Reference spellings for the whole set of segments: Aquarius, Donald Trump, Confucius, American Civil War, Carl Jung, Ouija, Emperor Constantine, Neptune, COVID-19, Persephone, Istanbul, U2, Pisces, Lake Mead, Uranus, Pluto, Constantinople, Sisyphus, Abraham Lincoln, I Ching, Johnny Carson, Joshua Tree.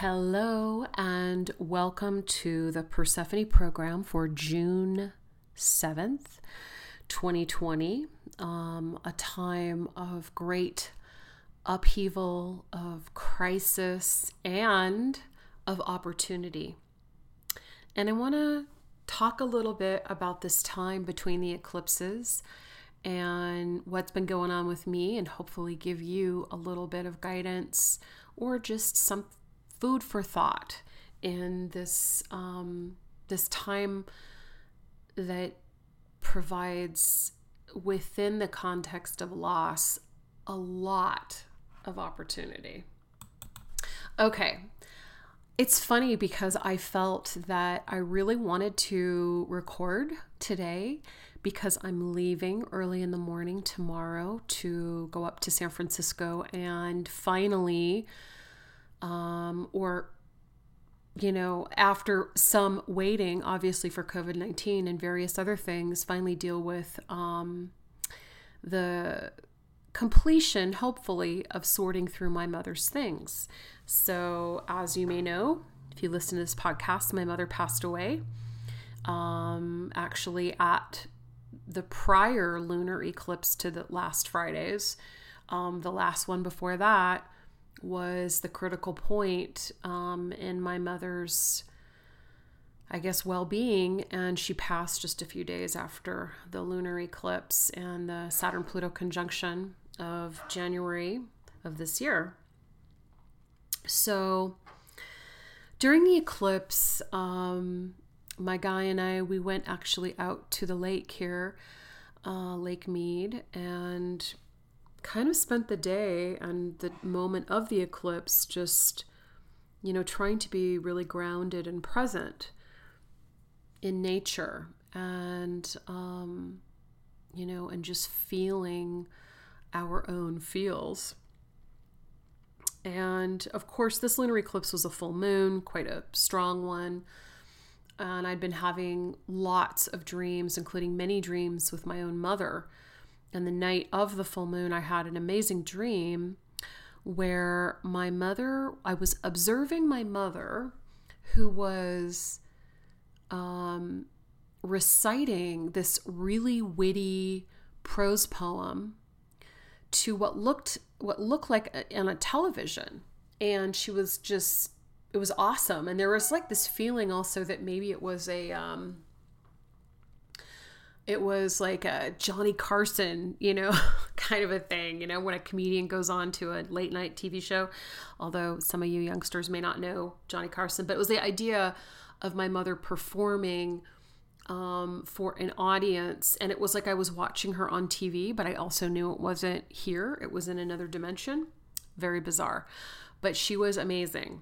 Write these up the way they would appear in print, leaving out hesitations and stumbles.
Hello and welcome to the Persephone program for June 7th, 2020, a time of great upheaval, of crisis, and of opportunity. And I want to talk a little bit about this time between the eclipses and what's been going on with me, and hopefully give you a little bit of guidance or just some food for thought in this this time that provides, within the context of loss, a lot of opportunity. Okay. It's funny because I felt that I really wanted to record today because I'm leaving early in the morning tomorrow to go up to San Francisco and finally, after some waiting, obviously for COVID-19 and various other things, finally deal with the completion, hopefully, of sorting through my mother's things. So as you may know, if you listen to this podcast, my mother passed away actually at the prior lunar eclipse to the last Friday's. The last one before that was the critical point in my mother's, I guess, well-being, and she passed just a few days after the lunar eclipse and the Saturn-Pluto conjunction of January of this year. So during the eclipse, my guy and I, we went actually out to the lake here, Lake Mead, and kind of spent the day and the moment of the eclipse just, trying to be really grounded and present in nature and, and just feeling our own feels. And of course, this lunar eclipse was a full moon, quite a strong one. And I'd been having lots of dreams, including many dreams with my own mother. And the night of the full moon, I had an amazing dream where I was observing my mother, who was reciting this really witty prose poem to what looked like on a television. And she was just, it was awesome. And there was like this feeling also that maybe it was a Johnny Carson, kind of a thing, when a comedian goes on to a late night TV show, although some of you youngsters may not know Johnny Carson, but it was the idea of my mother performing for an audience. And it was like I was watching her on TV, but I also knew it wasn't here. It was in another dimension. Very bizarre. But she was amazing.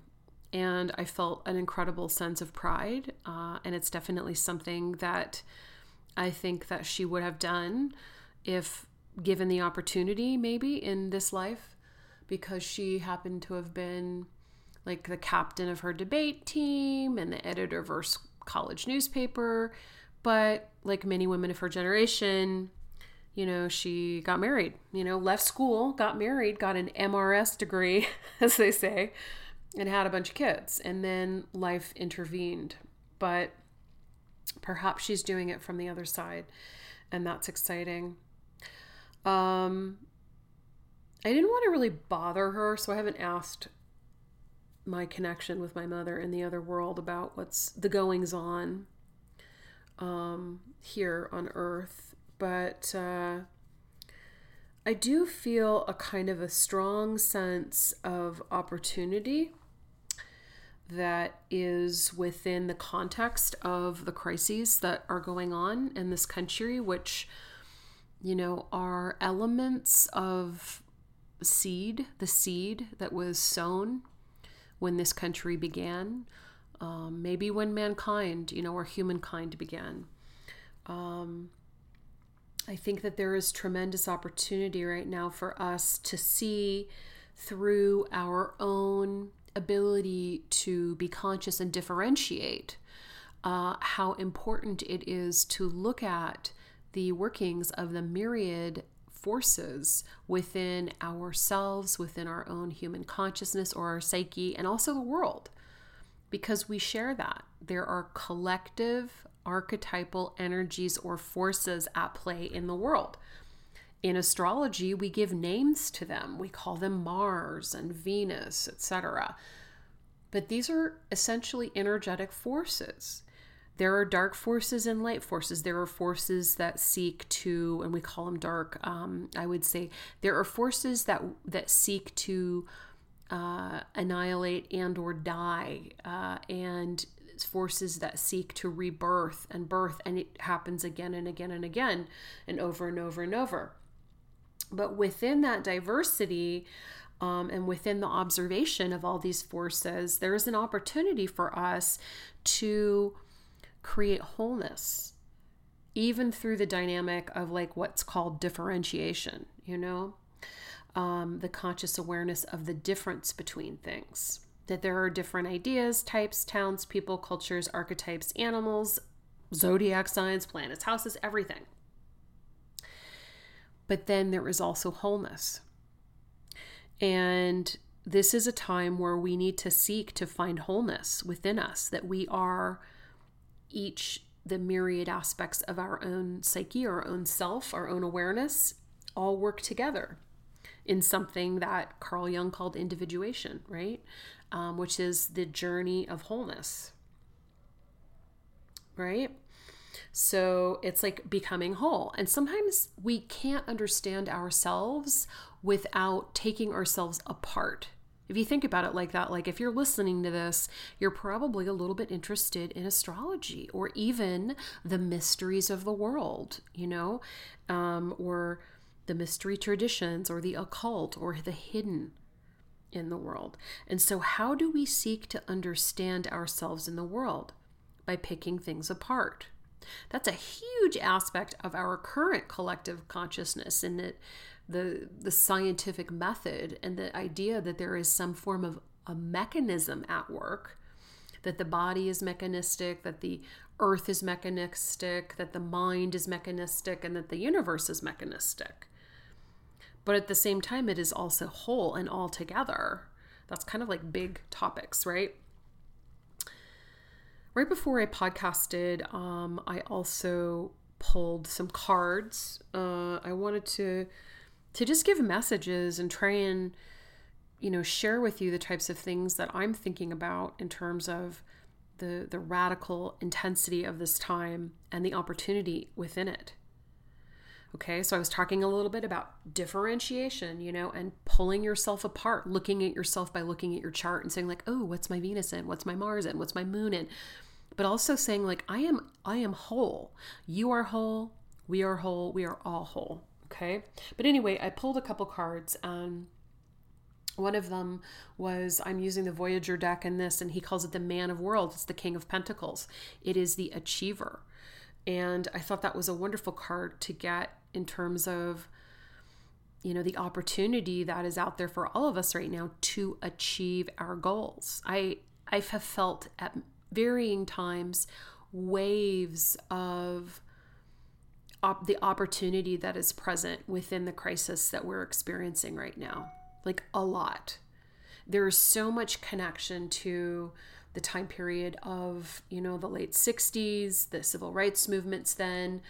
And I felt an incredible sense of pride. And it's definitely something that I think that she would have done if given the opportunity, maybe in this life, because she happened to have been like the captain of her debate team and the editor of her college newspaper. But like many women of her generation, she got married, left school, got married, got an MRS degree, as they say, and had a bunch of kids. And then life intervened. But perhaps she's doing it from the other side, and that's exciting. I didn't want to really bother her, so I haven't asked my connection with my mother in the other world about what's the goings on here on Earth. But I do feel a kind of a strong sense of opportunity that is within the context of the crises that are going on in this country, which, are elements of the seed that was sown when this country began, maybe when mankind, or humankind began. I think that there is tremendous opportunity right now for us to see through our own ability to be conscious and differentiate how important it is to look at the workings of the myriad forces within ourselves, within our own human consciousness or our psyche, and also the world, because we share that. There are collective archetypal energies or forces at play in the world. In astrology, we give names to them. We call them Mars and Venus, etc. But these are essentially energetic forces. There are dark forces and light forces. There are forces that seek to, and we call them dark, I would say, there are forces that seek to annihilate and or die, and forces that seek to rebirth and birth, and it happens again and again and again and over and over and over. But within that diversity, and within the observation of all these forces, there is an opportunity for us to create wholeness, even through the dynamic of like what's called differentiation, the conscious awareness of the difference between things, that there are different ideas, types, towns, people, cultures, archetypes, animals, zodiac signs, planets, houses, everything. But then there is also wholeness. And this is a time where we need to seek to find wholeness within us, that we are each the myriad aspects of our own psyche, our own self, our own awareness, all work together in something that Carl Jung called individuation, right? Which is the journey of wholeness, right? So it's like becoming whole. And sometimes we can't understand ourselves without taking ourselves apart. If you think about it like that, like if you're listening to this, you're probably a little bit interested in astrology or even the mysteries of the world, or the mystery traditions or the occult or the hidden in the world. And so how do we seek to understand ourselves in the world? By picking things apart. That's a huge aspect of our current collective consciousness, and the scientific method and the idea that there is some form of a mechanism at work, that the body is mechanistic, that the earth is mechanistic, that the mind is mechanistic, and that the universe is mechanistic. But at the same time, it is also whole and all together. That's kind of like big topics, right? Right before I podcasted, I also pulled some cards. I wanted to just give messages and try and, share with you the types of things that I'm thinking about in terms of the radical intensity of this time and the opportunity within it. Okay, so I was talking a little bit about differentiation, and pulling yourself apart, looking at yourself by looking at your chart and saying like, oh, what's my Venus in? What's my Mars in? What's my Moon in? But also saying like, I am whole. You are whole. We are whole. We are all whole. Okay. But anyway, I pulled a couple cards. One of them was, I'm using the Voyager deck in this, and he calls it the Man of Worlds. It's the King of Pentacles. It is the Achiever. And I thought that was a wonderful card to get in terms of, the opportunity that is out there for all of us right now to achieve our goals. I have felt at varying times waves of the opportunity that is present within the crisis that we're experiencing right now, like a lot. There is so much connection to the time period of, the late 60s, the civil rights movements then,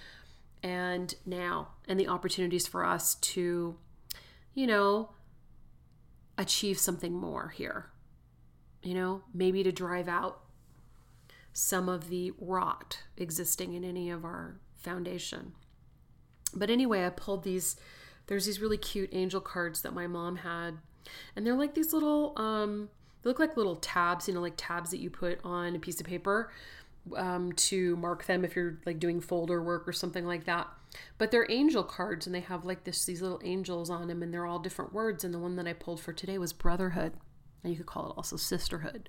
and now, and the opportunities for us to, achieve something more here, maybe to drive out some of the rot existing in any of our foundation. But anyway, I pulled these, there's these really cute angel cards that my mom had, and they're like these little, they look like little tabs, like tabs that you put on a piece of paper, to mark them if you're like doing folder work or something like that. But they're angel cards, and they have like these little angels on them, and they're all different words. And the one that I pulled for today was brotherhood, and you could call it also sisterhood,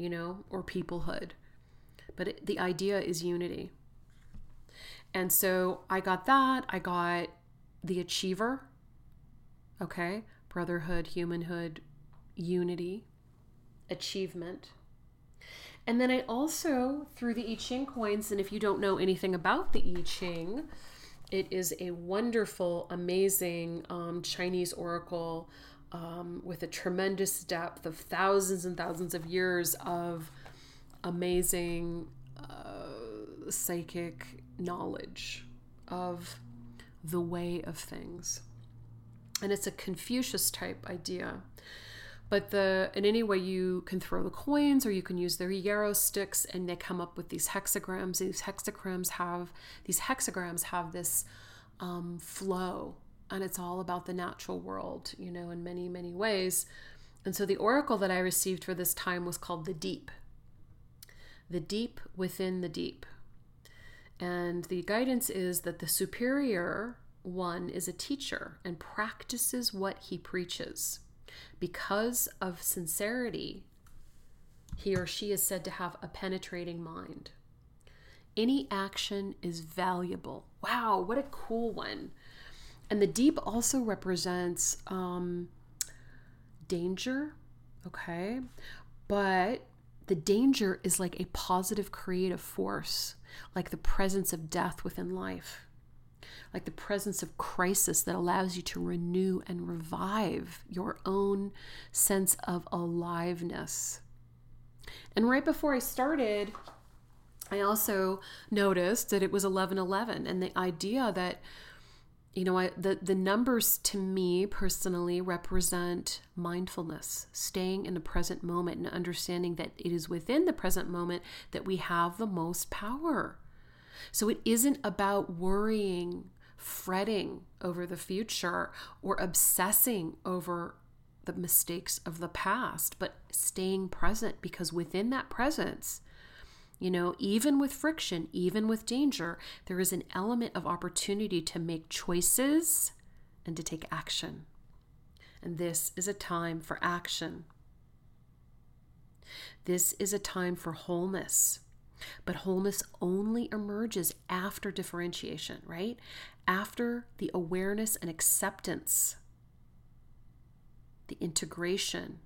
or peoplehood. But the idea is unity. And so I got that. I got the Achiever. Okay. Brotherhood, humanhood, unity, achievement. And then I also, through the I Ching coins, and if you don't know anything about the I Ching, It is a wonderful, amazing Chinese oracle with a tremendous depth of thousands and thousands of years of amazing psychic knowledge of the way of things. And it's a Confucius type idea. But in any way, you can throw the coins or you can use their yarrow sticks, and they come up with these hexagrams. These hexagrams have this flow, and it's all about the natural world, you know, in many, many ways. And so the oracle that I received for this time was called the deep within the deep. And the guidance is that the superior one is a teacher and practices what he preaches. Because of sincerity, he or she is said to have a penetrating mind. Any action is valuable. Wow, what a cool one. And the deep also represents danger, okay? But the danger is like a positive creative force, like the presence of death within life, like the presence of crisis that allows you to renew and revive your own sense of aliveness. And right before I started, I also noticed that it was 11:11, and the idea that, you know, the numbers to me personally represent mindfulness, staying in the present moment, and understanding that it is within the present moment that we have the most power. So it isn't about worrying, fretting over the future, or obsessing over the mistakes of the past, but staying present, because within that presence, you know, even with friction, even with danger, there is an element of opportunity to make choices and to take action. And this is a time for action. This is a time for wholeness. But wholeness only emerges after differentiation, right? After the awareness and acceptance, the integration,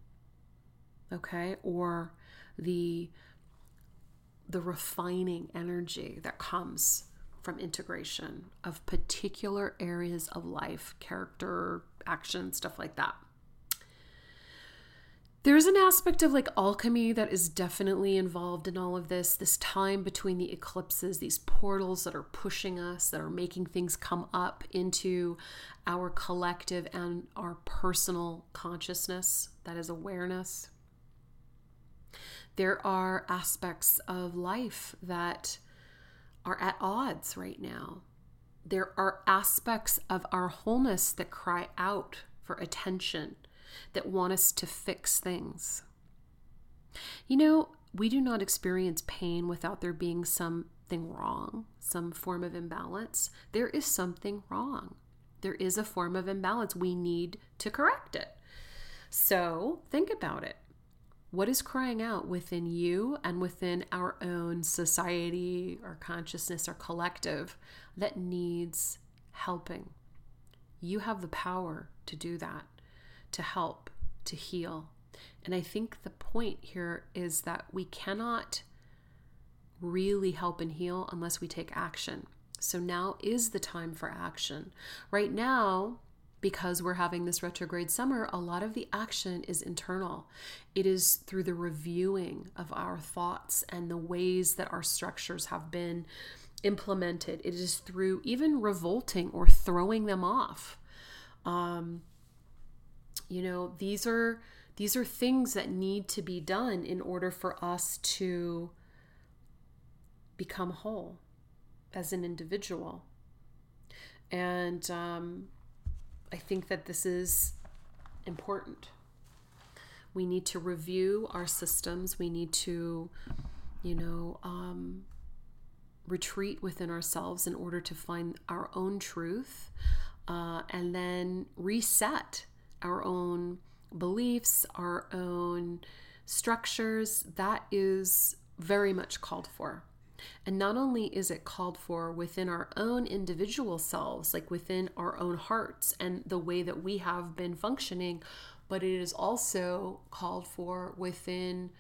okay? Or the refining energy that comes from integration of particular areas of life, character, action, stuff like that. There's an aspect of like alchemy that is definitely involved in all of this, this time between the eclipses, these portals that are pushing us, that are making things come up into our collective and our personal consciousness, that is awareness. There are aspects of life that are at odds right now. There are aspects of our wholeness that cry out for attention, that want us to fix things. You know, we do not experience pain without there being something wrong, some form of imbalance. There is something wrong. There is a form of imbalance. We need to correct it. So think about it. What is crying out within you and within our own society, our consciousness, our collective that needs helping? You have the power to do that, to help, to heal. And I think the point here is that we cannot really help and heal unless we take action. So now is the time for action. Right now, because we're having this retrograde summer, a lot of the action is internal. It is through the reviewing of our thoughts and the ways that our structures have been implemented. It is through even revolting or throwing them off. You know, these are things that need to be done in order for us to become whole as an individual. And I think that this is important. We need to review our systems. We need to, you know, retreat within ourselves in order to find our own truth, and then reset our own beliefs, our own structures. That is very much called for. And not only is it called for within our own individual selves, like within our own hearts and the way that we have been functioning, but it is also called for within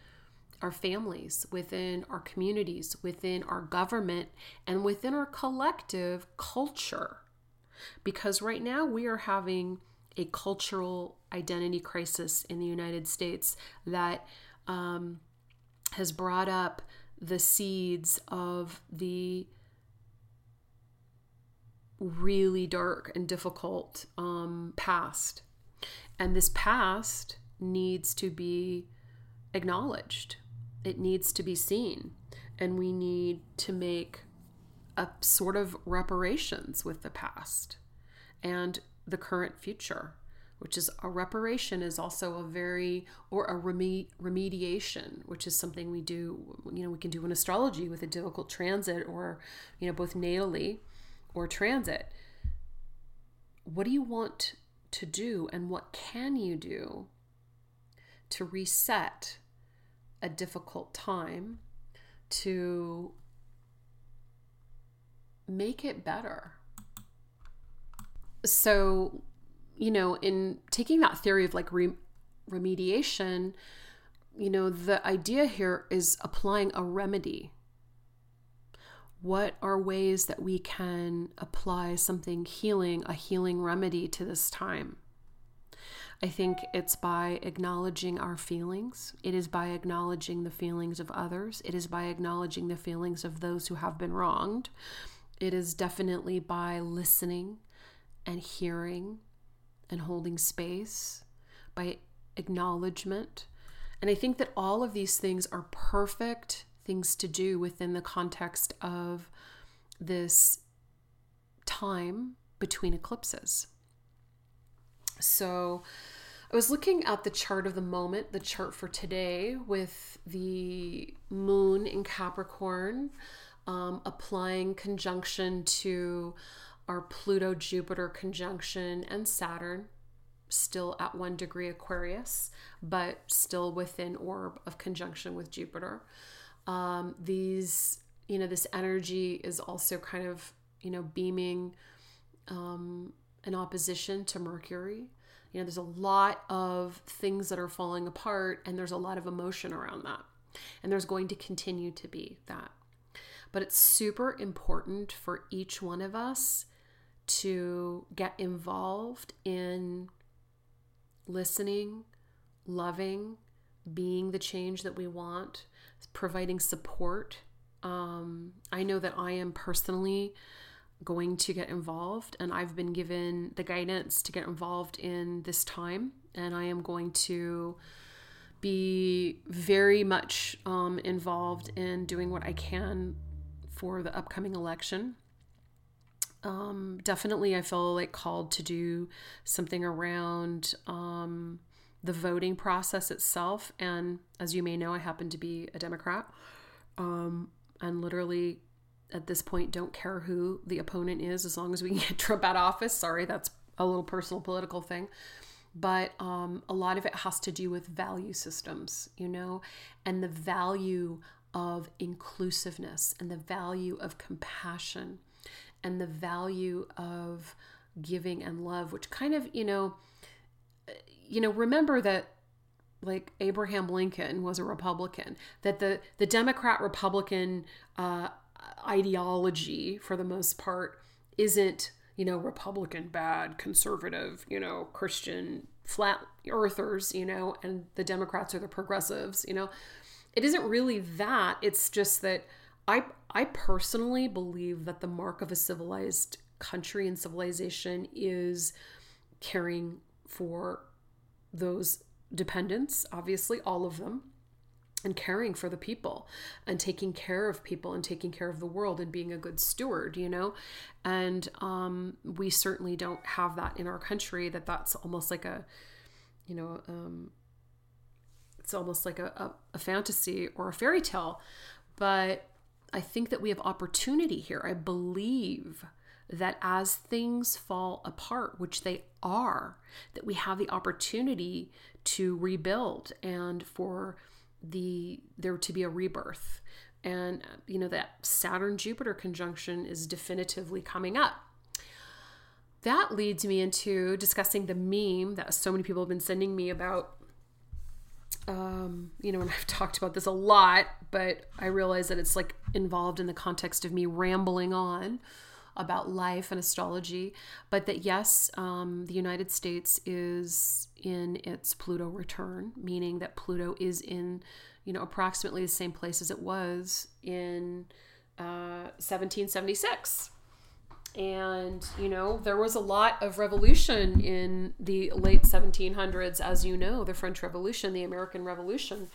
our families, within our communities, within our government, and within our collective culture. Because right now we are having a cultural identity crisis in the United States that has brought up the seeds of the really dark and difficult past. And this past needs to be acknowledged. It needs to be seen. And we need to make a sort of reparations with the past and the current future, which is a reparation is also a remediation, which is something we do, we can do in astrology with a difficult transit or, both natally or transit. What do you want to do and what can you do to reset a difficult time to make it better? So, in taking that theory of remediation, the idea here is applying a remedy. What are ways that we can apply something healing, a healing remedy to this time? I think it's by acknowledging our feelings. It is by acknowledging the feelings of others. It is by acknowledging the feelings of those who have been wronged. It is definitely by listening and hearing and holding space, by acknowledgement. And I think that all of these things are perfect things to do within the context of this time between eclipses. So I was looking at the chart of the moment, the chart for today, with the moon in Capricorn, applying conjunction to our Pluto-Jupiter conjunction and Saturn, still at 1 degree Aquarius, but still within orb of conjunction with Jupiter. This energy is also kind of, beaming in opposition to Mercury. There's a lot of things that are falling apart, and there's a lot of emotion around that. And there's going to continue to be that. But it's super important for each one of us to get involved in listening, loving, being the change that we want, providing support. I know that I am personally going to get involved, and I've been given the guidance to get involved in this time, and I am going to be very much involved in doing what I can for the upcoming election. Definitely I feel called to do something around the voting process itself. And as you may know, I happen to be a Democrat, and literally at this point don't care who the opponent is as long as we can get Trump out of office. Sorry, that's a little personal political thing. But a lot of it has to do with value systems, and the value of inclusiveness and the value of compassion and the value of giving and love, which kind of, remember that Abraham Lincoln was a Republican, that the Democrat-Republican ideology for the most part isn't, Republican bad, conservative, Christian flat earthers, and the Democrats are the progressives, It isn't really that. It's just that I personally believe that the mark of a civilized country and civilization is caring for those dependents, obviously, all of them, and caring for the people and taking care of people and taking care of the world and being a good steward, And we certainly don't have that in our country. That's almost like a, it's almost like a fantasy or a fairy tale. But I think that we have opportunity here. I believe that as things fall apart, which they are, that we have the opportunity to rebuild and for there to be a rebirth. And that Saturn-Jupiter conjunction is definitively coming up. That leads me into discussing the meme that so many people have been sending me about and I've talked about this a lot, but I realize that it's like involved in the context of me rambling on about life and astrology, but that yes, the United States is in its Pluto return, meaning that Pluto is in, approximately the same place as it was in 1776. And, there was a lot of revolution in the late 1700s, as you know, the French Revolution, the American Revolution.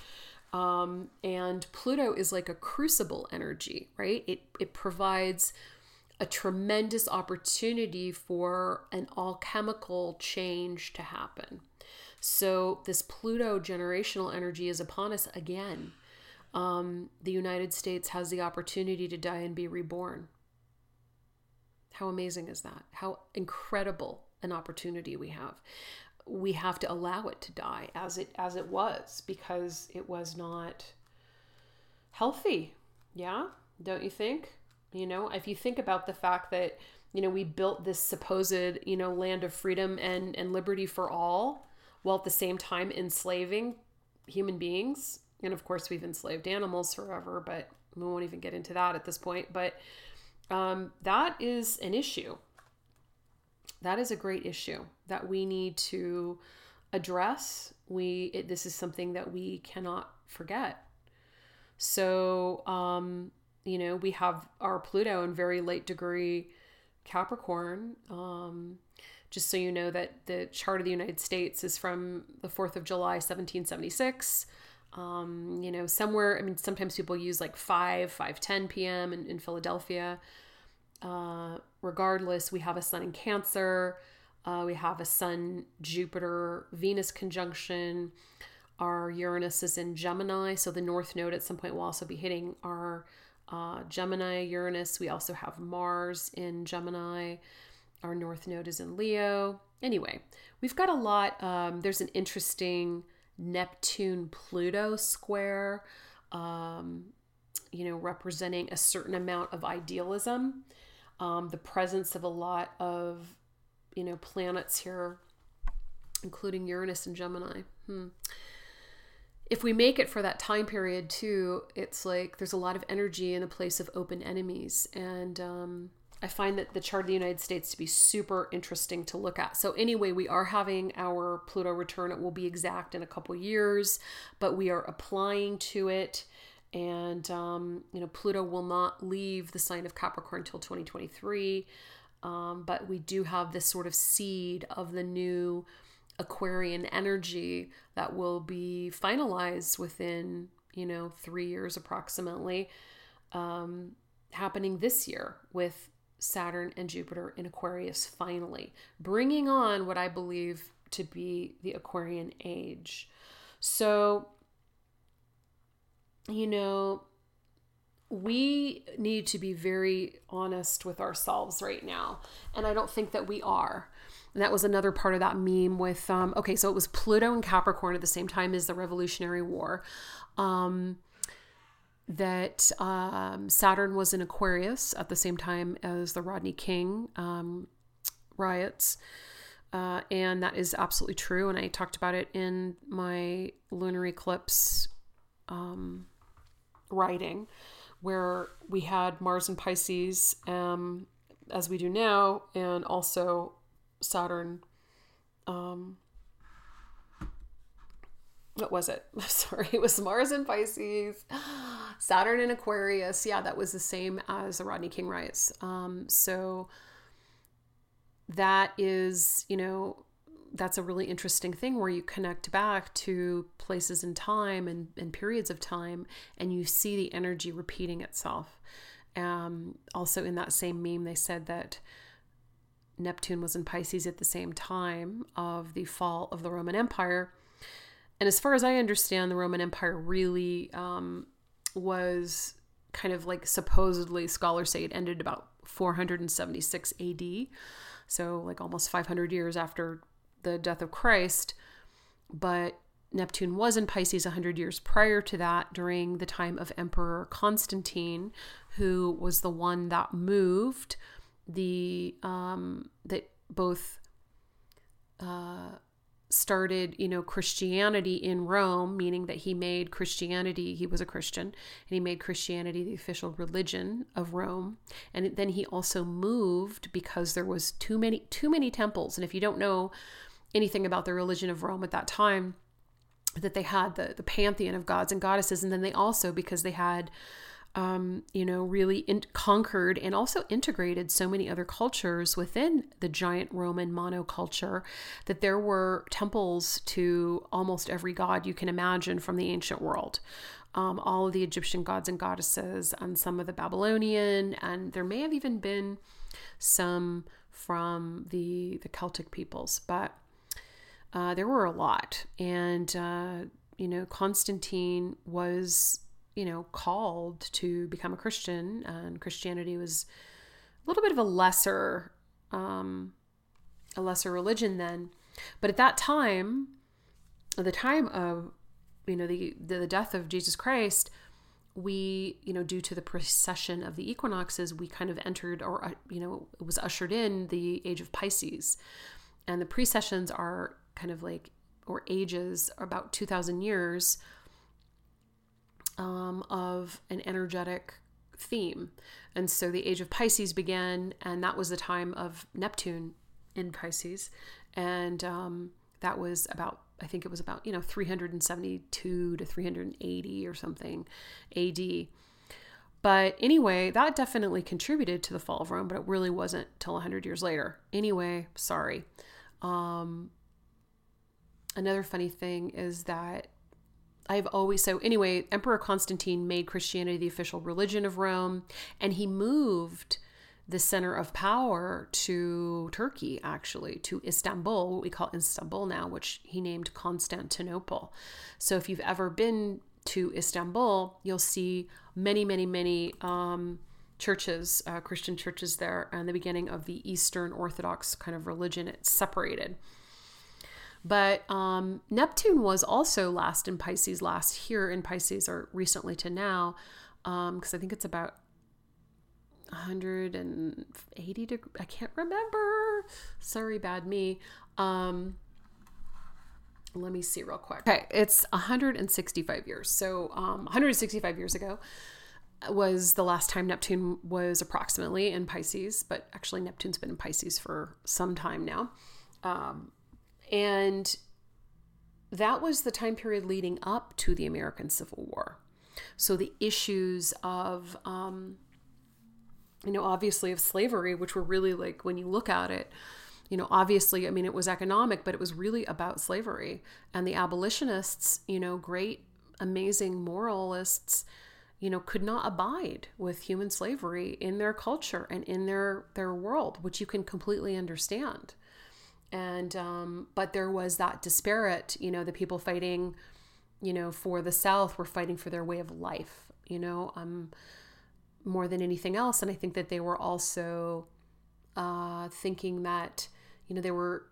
And Pluto is like a crucible energy, right? It provides a tremendous opportunity for an alchemical change to happen. So this Pluto generational energy is upon us again. The United States has the opportunity to die and be reborn. How amazing is that? How incredible an opportunity we have. We have to allow it to die as it was, because it was not healthy. Yeah, don't you think? If you think about the fact that, we built this supposed, land of freedom and liberty for all, while at the same time enslaving human beings. And of course, we've enslaved animals forever, but we won't even get into that at this point. But that is an issue. That is a great issue that we need to address. This is something that we cannot forget. So, we have our Pluto in very late degree Capricorn. Just so you know that the chart of the United States is from the 4th of July, 1776. Sometimes people use like 5:10 p.m. in Philadelphia. Regardless, we have a sun in Cancer. We have a sun, Jupiter, Venus conjunction. Our Uranus is in Gemini. So the North Node at some point will also be hitting our Gemini, Uranus. We also have Mars in Gemini. Our North Node is in Leo. Anyway, we've got a lot. There's an interesting Neptune Pluto square, representing a certain amount of idealism, the presence of a lot of, planets here, including Uranus and Gemini. If we make it for that time period too, it's like there's a lot of energy in a place of open enemies. And I find that the chart of the United States to be super interesting to look at. So anyway, we are having our Pluto return. It will be exact in a couple years, but we are applying to it. And, Pluto will not leave the sign of Capricorn until 2023. But we do have this sort of seed of the new Aquarian energy that will be finalized within, 3 years approximately, happening this year with Saturn and Jupiter in Aquarius, finally bringing on what I believe to be the Aquarian age. So, we need to be very honest with ourselves right now. And I don't think that we are. And that was another part of that meme with, so it was Pluto and Capricorn at the same time as the Revolutionary War. Saturn was in Aquarius at the same time as the Rodney King riots. And that is absolutely true. And I talked about it in my lunar eclipse writing, where we had Mars in Pisces, as we do now, and also Saturn. What was it? I'm sorry. It was Mars in Pisces, Saturn in Aquarius. Yeah, that was the same as the Rodney King riots. So that is, that's a really interesting thing where you connect back to places in time and periods of time, and you see the energy repeating itself. Also in that same meme, they said that Neptune was in Pisces at the same time of the fall of the Roman Empire. And as far as I understand, the Roman Empire really was kind of like, supposedly, scholars say it ended about 476 AD. So like almost 500 years after the death of Christ. But Neptune was in Pisces 100 years prior to that, during the time of Emperor Constantine, who was the one that moved that both started, you know, Christianity in Rome, meaning that he made Christianity, he was a Christian, and he made Christianity the official religion of Rome. And then he also moved because there was too many temples. And if you don't know anything about the religion of Rome at that time, that they had the pantheon of gods and goddesses. And then they also, because they had, really conquered and also integrated so many other cultures within the giant Roman monoculture, that there were temples to almost every god you can imagine from the ancient world. All of the Egyptian gods and goddesses, and some of the Babylonian, and there may have even been some from the Celtic peoples, but there were a lot. And, Constantine was, called to become a Christian, and Christianity was a little bit of a lesser religion then. But at that time, at the time of, the death of Jesus Christ, we, due to the precession of the equinoxes, we kind of entered, or, it was ushered in the age of Pisces. And the precessions are kind of like, or ages, about 2,000 years of an energetic theme. And so the age of Pisces began, and that was the time of Neptune in Pisces. And that was about, 372 to 380 or something AD. But anyway, that definitely contributed to the fall of Rome, but it really wasn't till 100 years later. Anyway, sorry. Another funny thing is that Emperor Constantine made Christianity the official religion of Rome, and he moved the center of power to Turkey, actually, to Istanbul, what we call Istanbul now, which he named Constantinople. So if you've ever been to Istanbul, you'll see many, many, many churches, Christian churches there, and the beginning of the Eastern Orthodox kind of religion. It's separated. But Neptune was also last here in Pisces, or recently to now, because I think it's about 180 degrees. I can't remember. Sorry, bad me. Let me see real quick. Okay, it's 165 years. So 165 years ago was the last time Neptune was approximately in Pisces, but actually Neptune's been in Pisces for some time now. And that was the time period leading up to the American Civil War. So the issues of, obviously of slavery, which were really like, when you look at it, obviously, it was economic, but it was really about slavery. And the abolitionists, great, amazing moralists, could not abide with human slavery in their culture and in their world, which you can completely understand. And, but there was that disparate, the people fighting, for the South were fighting for their way of life, more than anything else. And I think that they were also, thinking that, they were,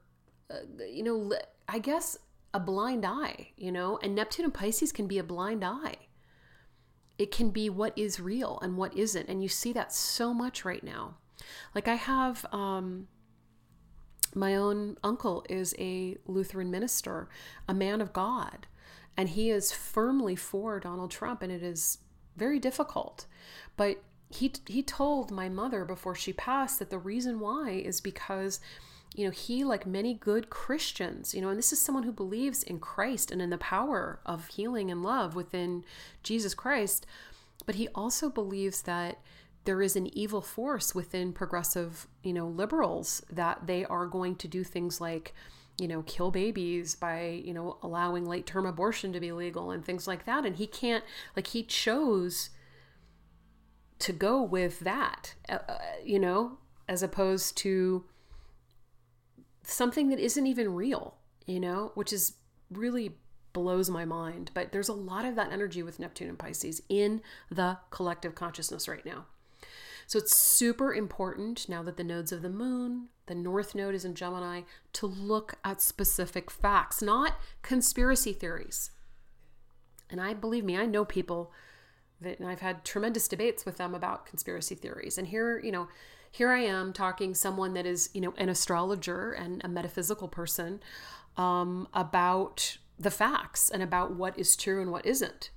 I guess a blind eye, and Neptune and Pisces can be a blind eye. It can be what is real and what isn't. And you see that so much right now. Like I have, my own uncle is a Lutheran minister, a man of God, and he is firmly for Donald Trump, and it is very difficult. But he told my mother before she passed that the reason why is because, he, like many good Christians, and this is someone who believes in Christ and in the power of healing and love within Jesus Christ, but he also believes that there is an evil force within progressive, liberals, that they are going to do things like, kill babies by, allowing late-term abortion to be legal and things like that. And he can't, he chose to go with that, as opposed to something that isn't even real, which is really blows my mind. But there's a lot of that energy with Neptune and Pisces in the collective consciousness right now. So it's super important now that the nodes of the moon, the North Node is in Gemini, to look at specific facts, not conspiracy theories. And I know people that, and I've had tremendous debates with them about conspiracy theories. And here I am talking someone that is, an astrologer and a metaphysical person, about the facts and about what is true and what isn't.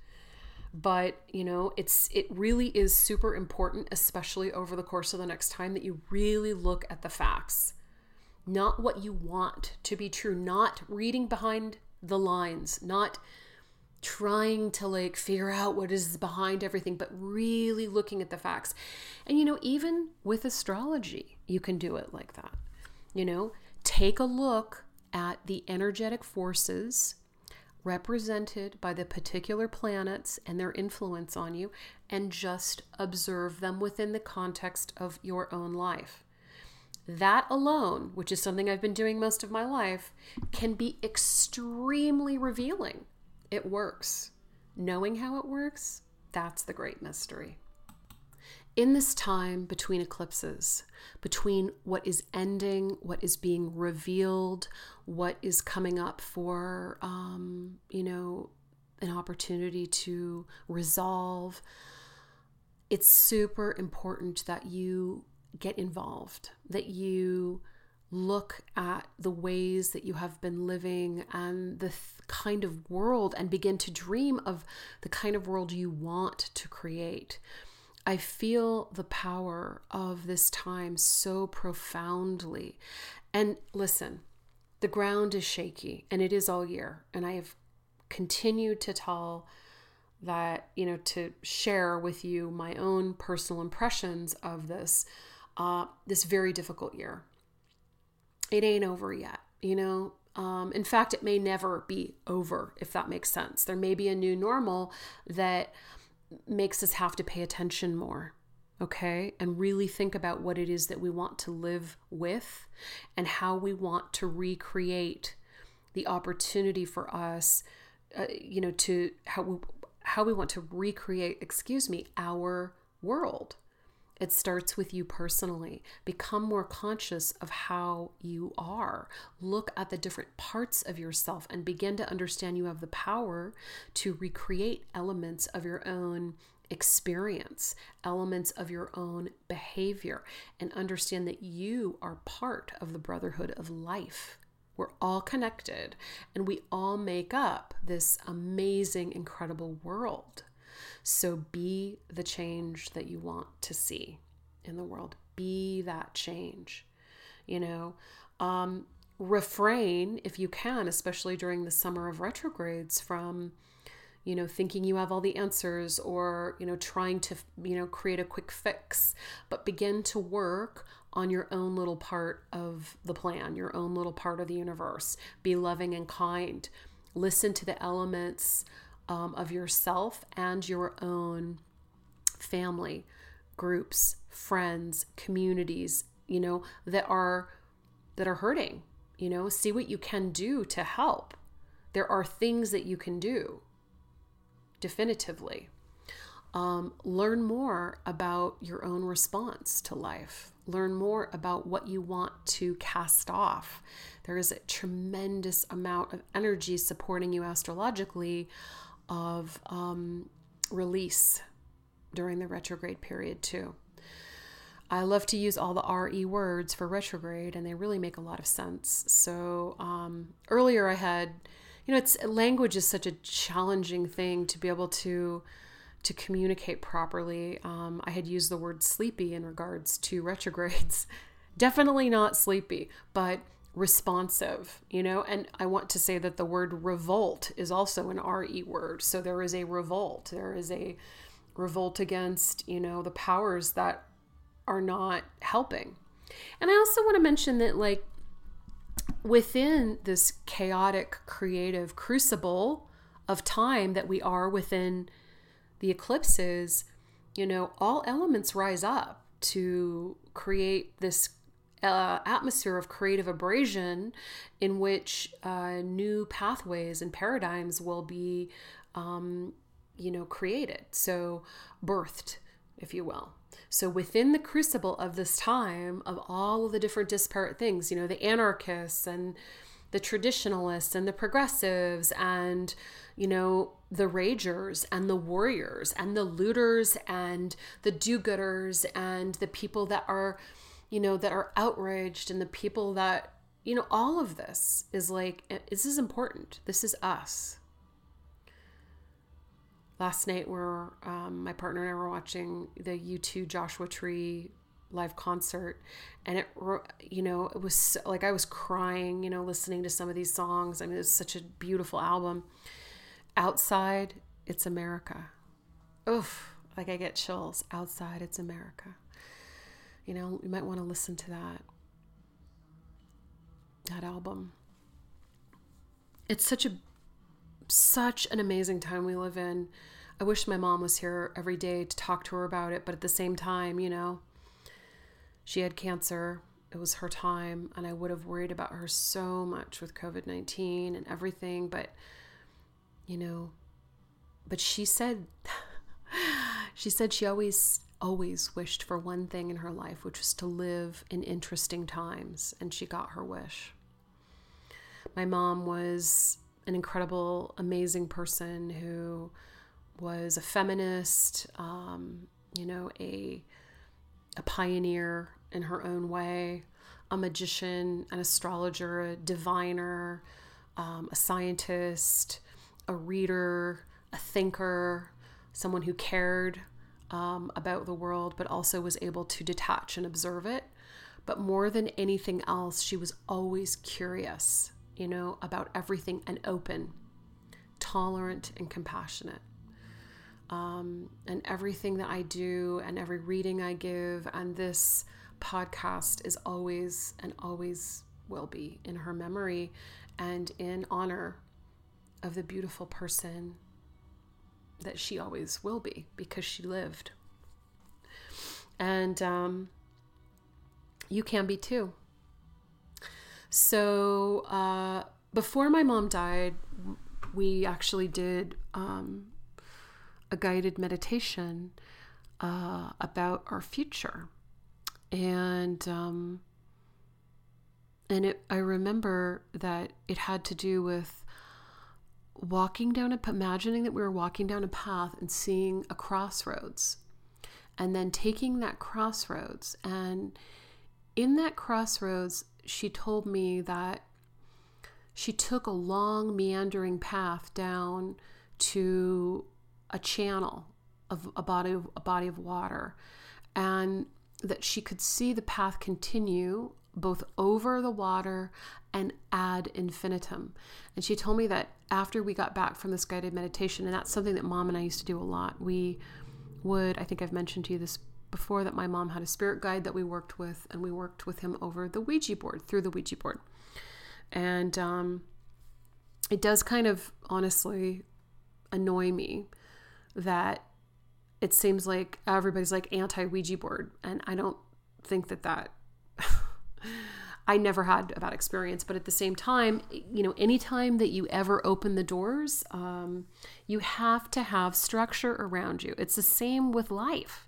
But, you know, it really is super important, especially over the course of the next time, that you really look at the facts, not what you want to be true, not reading behind the lines, not trying to like figure out what is behind everything, but really looking at the facts. And, you know, even with astrology, you can do it like that. You know, take a look at the energetic forces represented by the particular planets and their influence on you, and just observe them within the context of your own life. That alone, which is something I've been doing most of my life, can be extremely revealing. It works. Knowing how it works, that's the great mystery. In this time between eclipses, between what is ending, what is being revealed, what is coming up for, you know, an opportunity to resolve, it's super important that you get involved, that you look at the ways that you have been living and the kind of world, and begin to dream of the kind of world you want to create. I feel the power of this time so profoundly. And listen, the ground is shaky, and it is all year. And I have continued to tell that, you know, to share with you my own personal impressions of this, this very difficult year. It ain't over yet, you know. In fact, it may never be over, if that makes sense. There may be a new normal that makes us have to pay attention more, okay? And really think about what it is that we want to live with and how we want to recreate the opportunity for us, you know, to how we want to recreate, our world. It starts with you personally. Become more conscious of how you are. Look at the different parts of yourself and begin to understand you have the power to recreate elements of your own experience, elements of your own behavior, and understand that you are part of the brotherhood of life. We're all connected, and we all make up this amazing, incredible world. So be the change that you want to see in the world. Be that change, you know. Refrain, if you can, especially during the summer of retrogrades, from, you know, thinking you have all the answers, or, you know, trying to, you know, create a quick fix, but begin to work on your own little part of the plan, your own little part of the universe. Be loving and kind. Listen to the elements of yourself and your own family, groups, friends, communities, you know, that are hurting, you know. See what you can do to help. There are things that you can do, definitively. Learn more about your own response to life. Learn more about what you want to cast off. There is a tremendous amount of energy supporting you astrologically, of release during the retrograde period too. I love to use all the RE words for retrograde, and they really make a lot of sense. So earlier I had, you know, language is such a challenging thing to be able to communicate properly. I had used the word sleepy in regards to retrogrades. Definitely not sleepy, but responsive, you know. And I want to say that the word revolt is also an RE word. So there is a revolt. There is a revolt against, you know, the powers that are not helping. And I also want to mention that, like, within this chaotic, creative crucible of time that we are within the eclipses, you know, all elements rise up to create this atmosphere of creative abrasion in which new pathways and paradigms will be, you know, created. So birthed, if you will. So within the crucible of this time, of all of the different disparate things, you know, the anarchists and the traditionalists and the progressives and, you know, the ragers and the warriors and the looters and the do-gooders and the people that are, you know, that are outraged, and the people that you know, all of this is like, this is important. This is us. Last night, my partner and I were watching the U2 Joshua Tree live concert, and it was so, like, I was crying, you know, listening to some of these songs. I mean, it's such a beautiful album. Outside, it's America. Oof, like I get chills. Outside, it's America. You know, you might want to listen to that album. It's such an amazing time we live in. I wish my mom was here every day to talk to her about it, but at the same time, you know, she had cancer. It was her time, and I would have worried about her so much with COVID-19 and everything, but, you know, but she said, she always wished for one thing in her life, which was to live in interesting times, and she got her wish. My mom was an incredible, amazing person who was a feminist, you know, a pioneer in her own way, a magician, an astrologer, a diviner, a scientist, a reader, a thinker, someone who cared about the world, but also was able to detach and observe it. But more than anything else, she was always curious, you know, about everything, and open, tolerant, and compassionate. And everything that I do and every reading I give and this podcast is always and always will be in her memory and in honor of the beautiful person that she always will be, because she lived. And you can be too. So before my mom died, we actually did a guided meditation about our future. And I remember that it had to do with imagining that we were walking down a path and seeing a crossroads, and then taking that crossroads. And in that crossroads, she told me that she took a long meandering path down to a channel of a body of water, and that she could see the path continue both over the water and ad infinitum. And she told me that after we got back from this guided meditation, and that's something that Mom and I used to do a lot, I think I've mentioned to you this before, that my mom had a spirit guide that we worked with, and we worked with him through the Ouija board. And it does kind of honestly annoy me that it seems like everybody's like anti-Ouija board, and I don't think that I never had a bad experience. But at the same time, you know, anytime that you ever open the doors, you have to have structure around you. It's the same with life.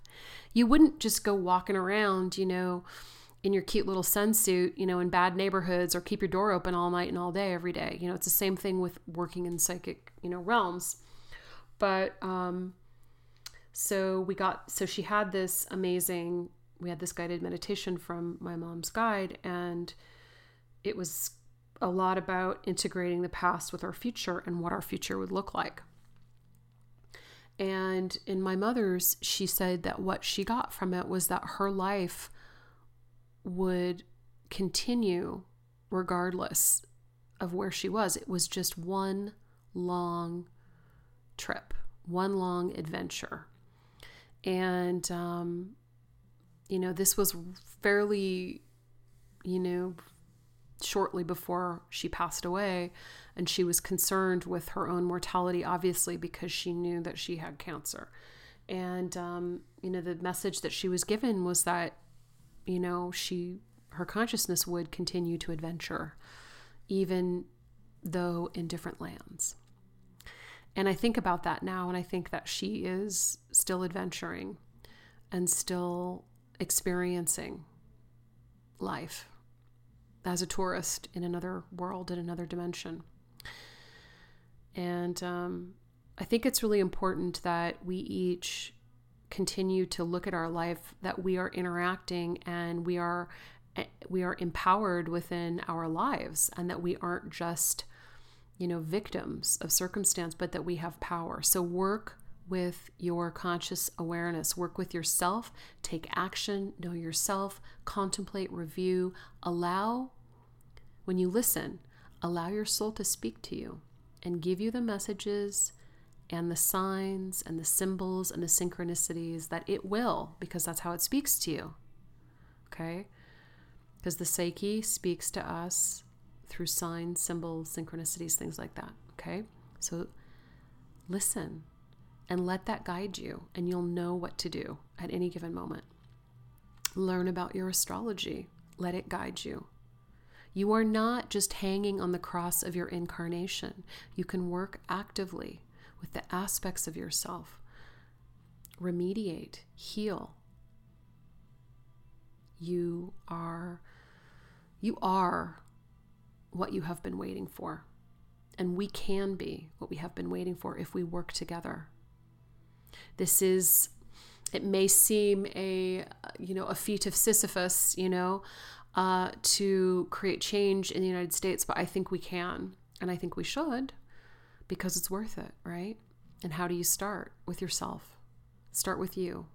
You wouldn't just go walking around, you know, in your cute little sunsuit, you know, in bad neighborhoods, or keep your door open all night and all day every day. You know, it's the same thing with working in psychic, you know, realms. But we had this guided meditation from my mom's guide, and it was a lot about integrating the past with our future and what our future would look like. And in my mother's, she said that what she got from it was that her life would continue regardless of where she was. It was just one long trip, one long adventure. And, you know, this was fairly, you know, shortly before she passed away, and she was concerned with her own mortality, obviously, because she knew that she had cancer. And, you know, the message that she was given was that, you know, her consciousness would continue to adventure, even though in different lands. And I think about that now, and I think that she is still adventuring and still experiencing life as a tourist in another world, in another dimension. And I think it's really important that we each continue to look at our life, that we are interacting and we are we are empowered within our lives, and that we aren't just, victims of circumstance, but that we have power. So work with your conscious awareness, work with yourself, take action, know yourself, contemplate, review, allow, when you listen, allow your soul to speak to you and give you the messages and the signs and the symbols and the synchronicities that it will, because that's how it speaks to you. Okay? Because the psyche speaks to us through signs, symbols, synchronicities, things like that. Okay? So listen and let that guide you, and you'll know what to do at any given moment. Learn about your astrology. Let it guide you. You are not just hanging on the cross of your incarnation. You can work actively with the aspects of yourself. Remediate, heal. You are what you have been waiting for. And we can be what we have been waiting for if we work together. It may seem a feat of Sisyphus, to create change in the United States, but I think we can, and I think we should, because it's worth it, right? And how do you start? With yourself. Start with you.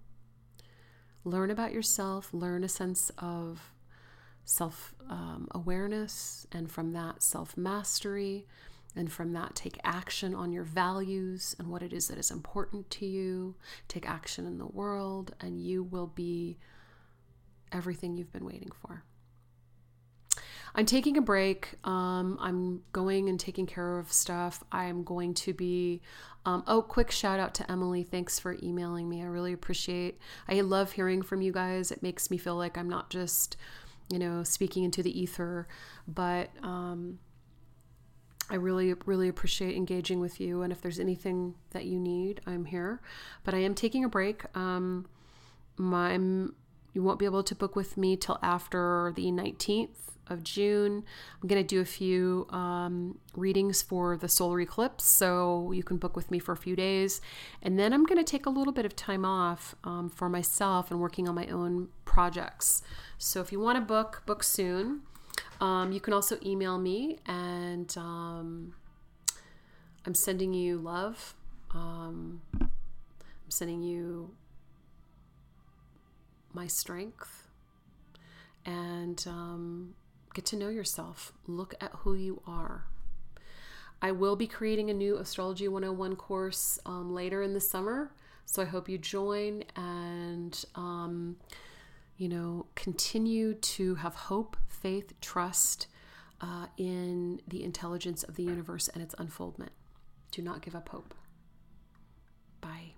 Learn about yourself, learn a sense of self-awareness, and from that, self-mastery, and from that, take action on your values and what it is that is important to you. Take action in the world, and you will be everything you've been waiting for. I'm taking a break. I'm going and taking care of stuff. I'm going to be, quick shout out to Emily. Thanks for emailing me. I really appreciate, I love hearing from you guys. It makes me feel like I'm not just, speaking into the ether, but, I really, really appreciate engaging with you. And if there's anything that you need, I'm here, but I am taking a break. You won't be able to book with me till after the 19th of June. I'm going to do a few readings for the solar eclipse, so you can book with me for a few days. And then I'm going to take a little bit of time off for myself and working on my own projects. So if you want to book soon. You can also email me, and I'm sending you love. I'm sending you my strength, and get to know yourself. Look at who you are. I will be creating a new Astrology 101 course later in the summer, so I hope you join and continue to have hope, faith, trust in the intelligence of the universe and its unfoldment. Do not give up hope. Bye.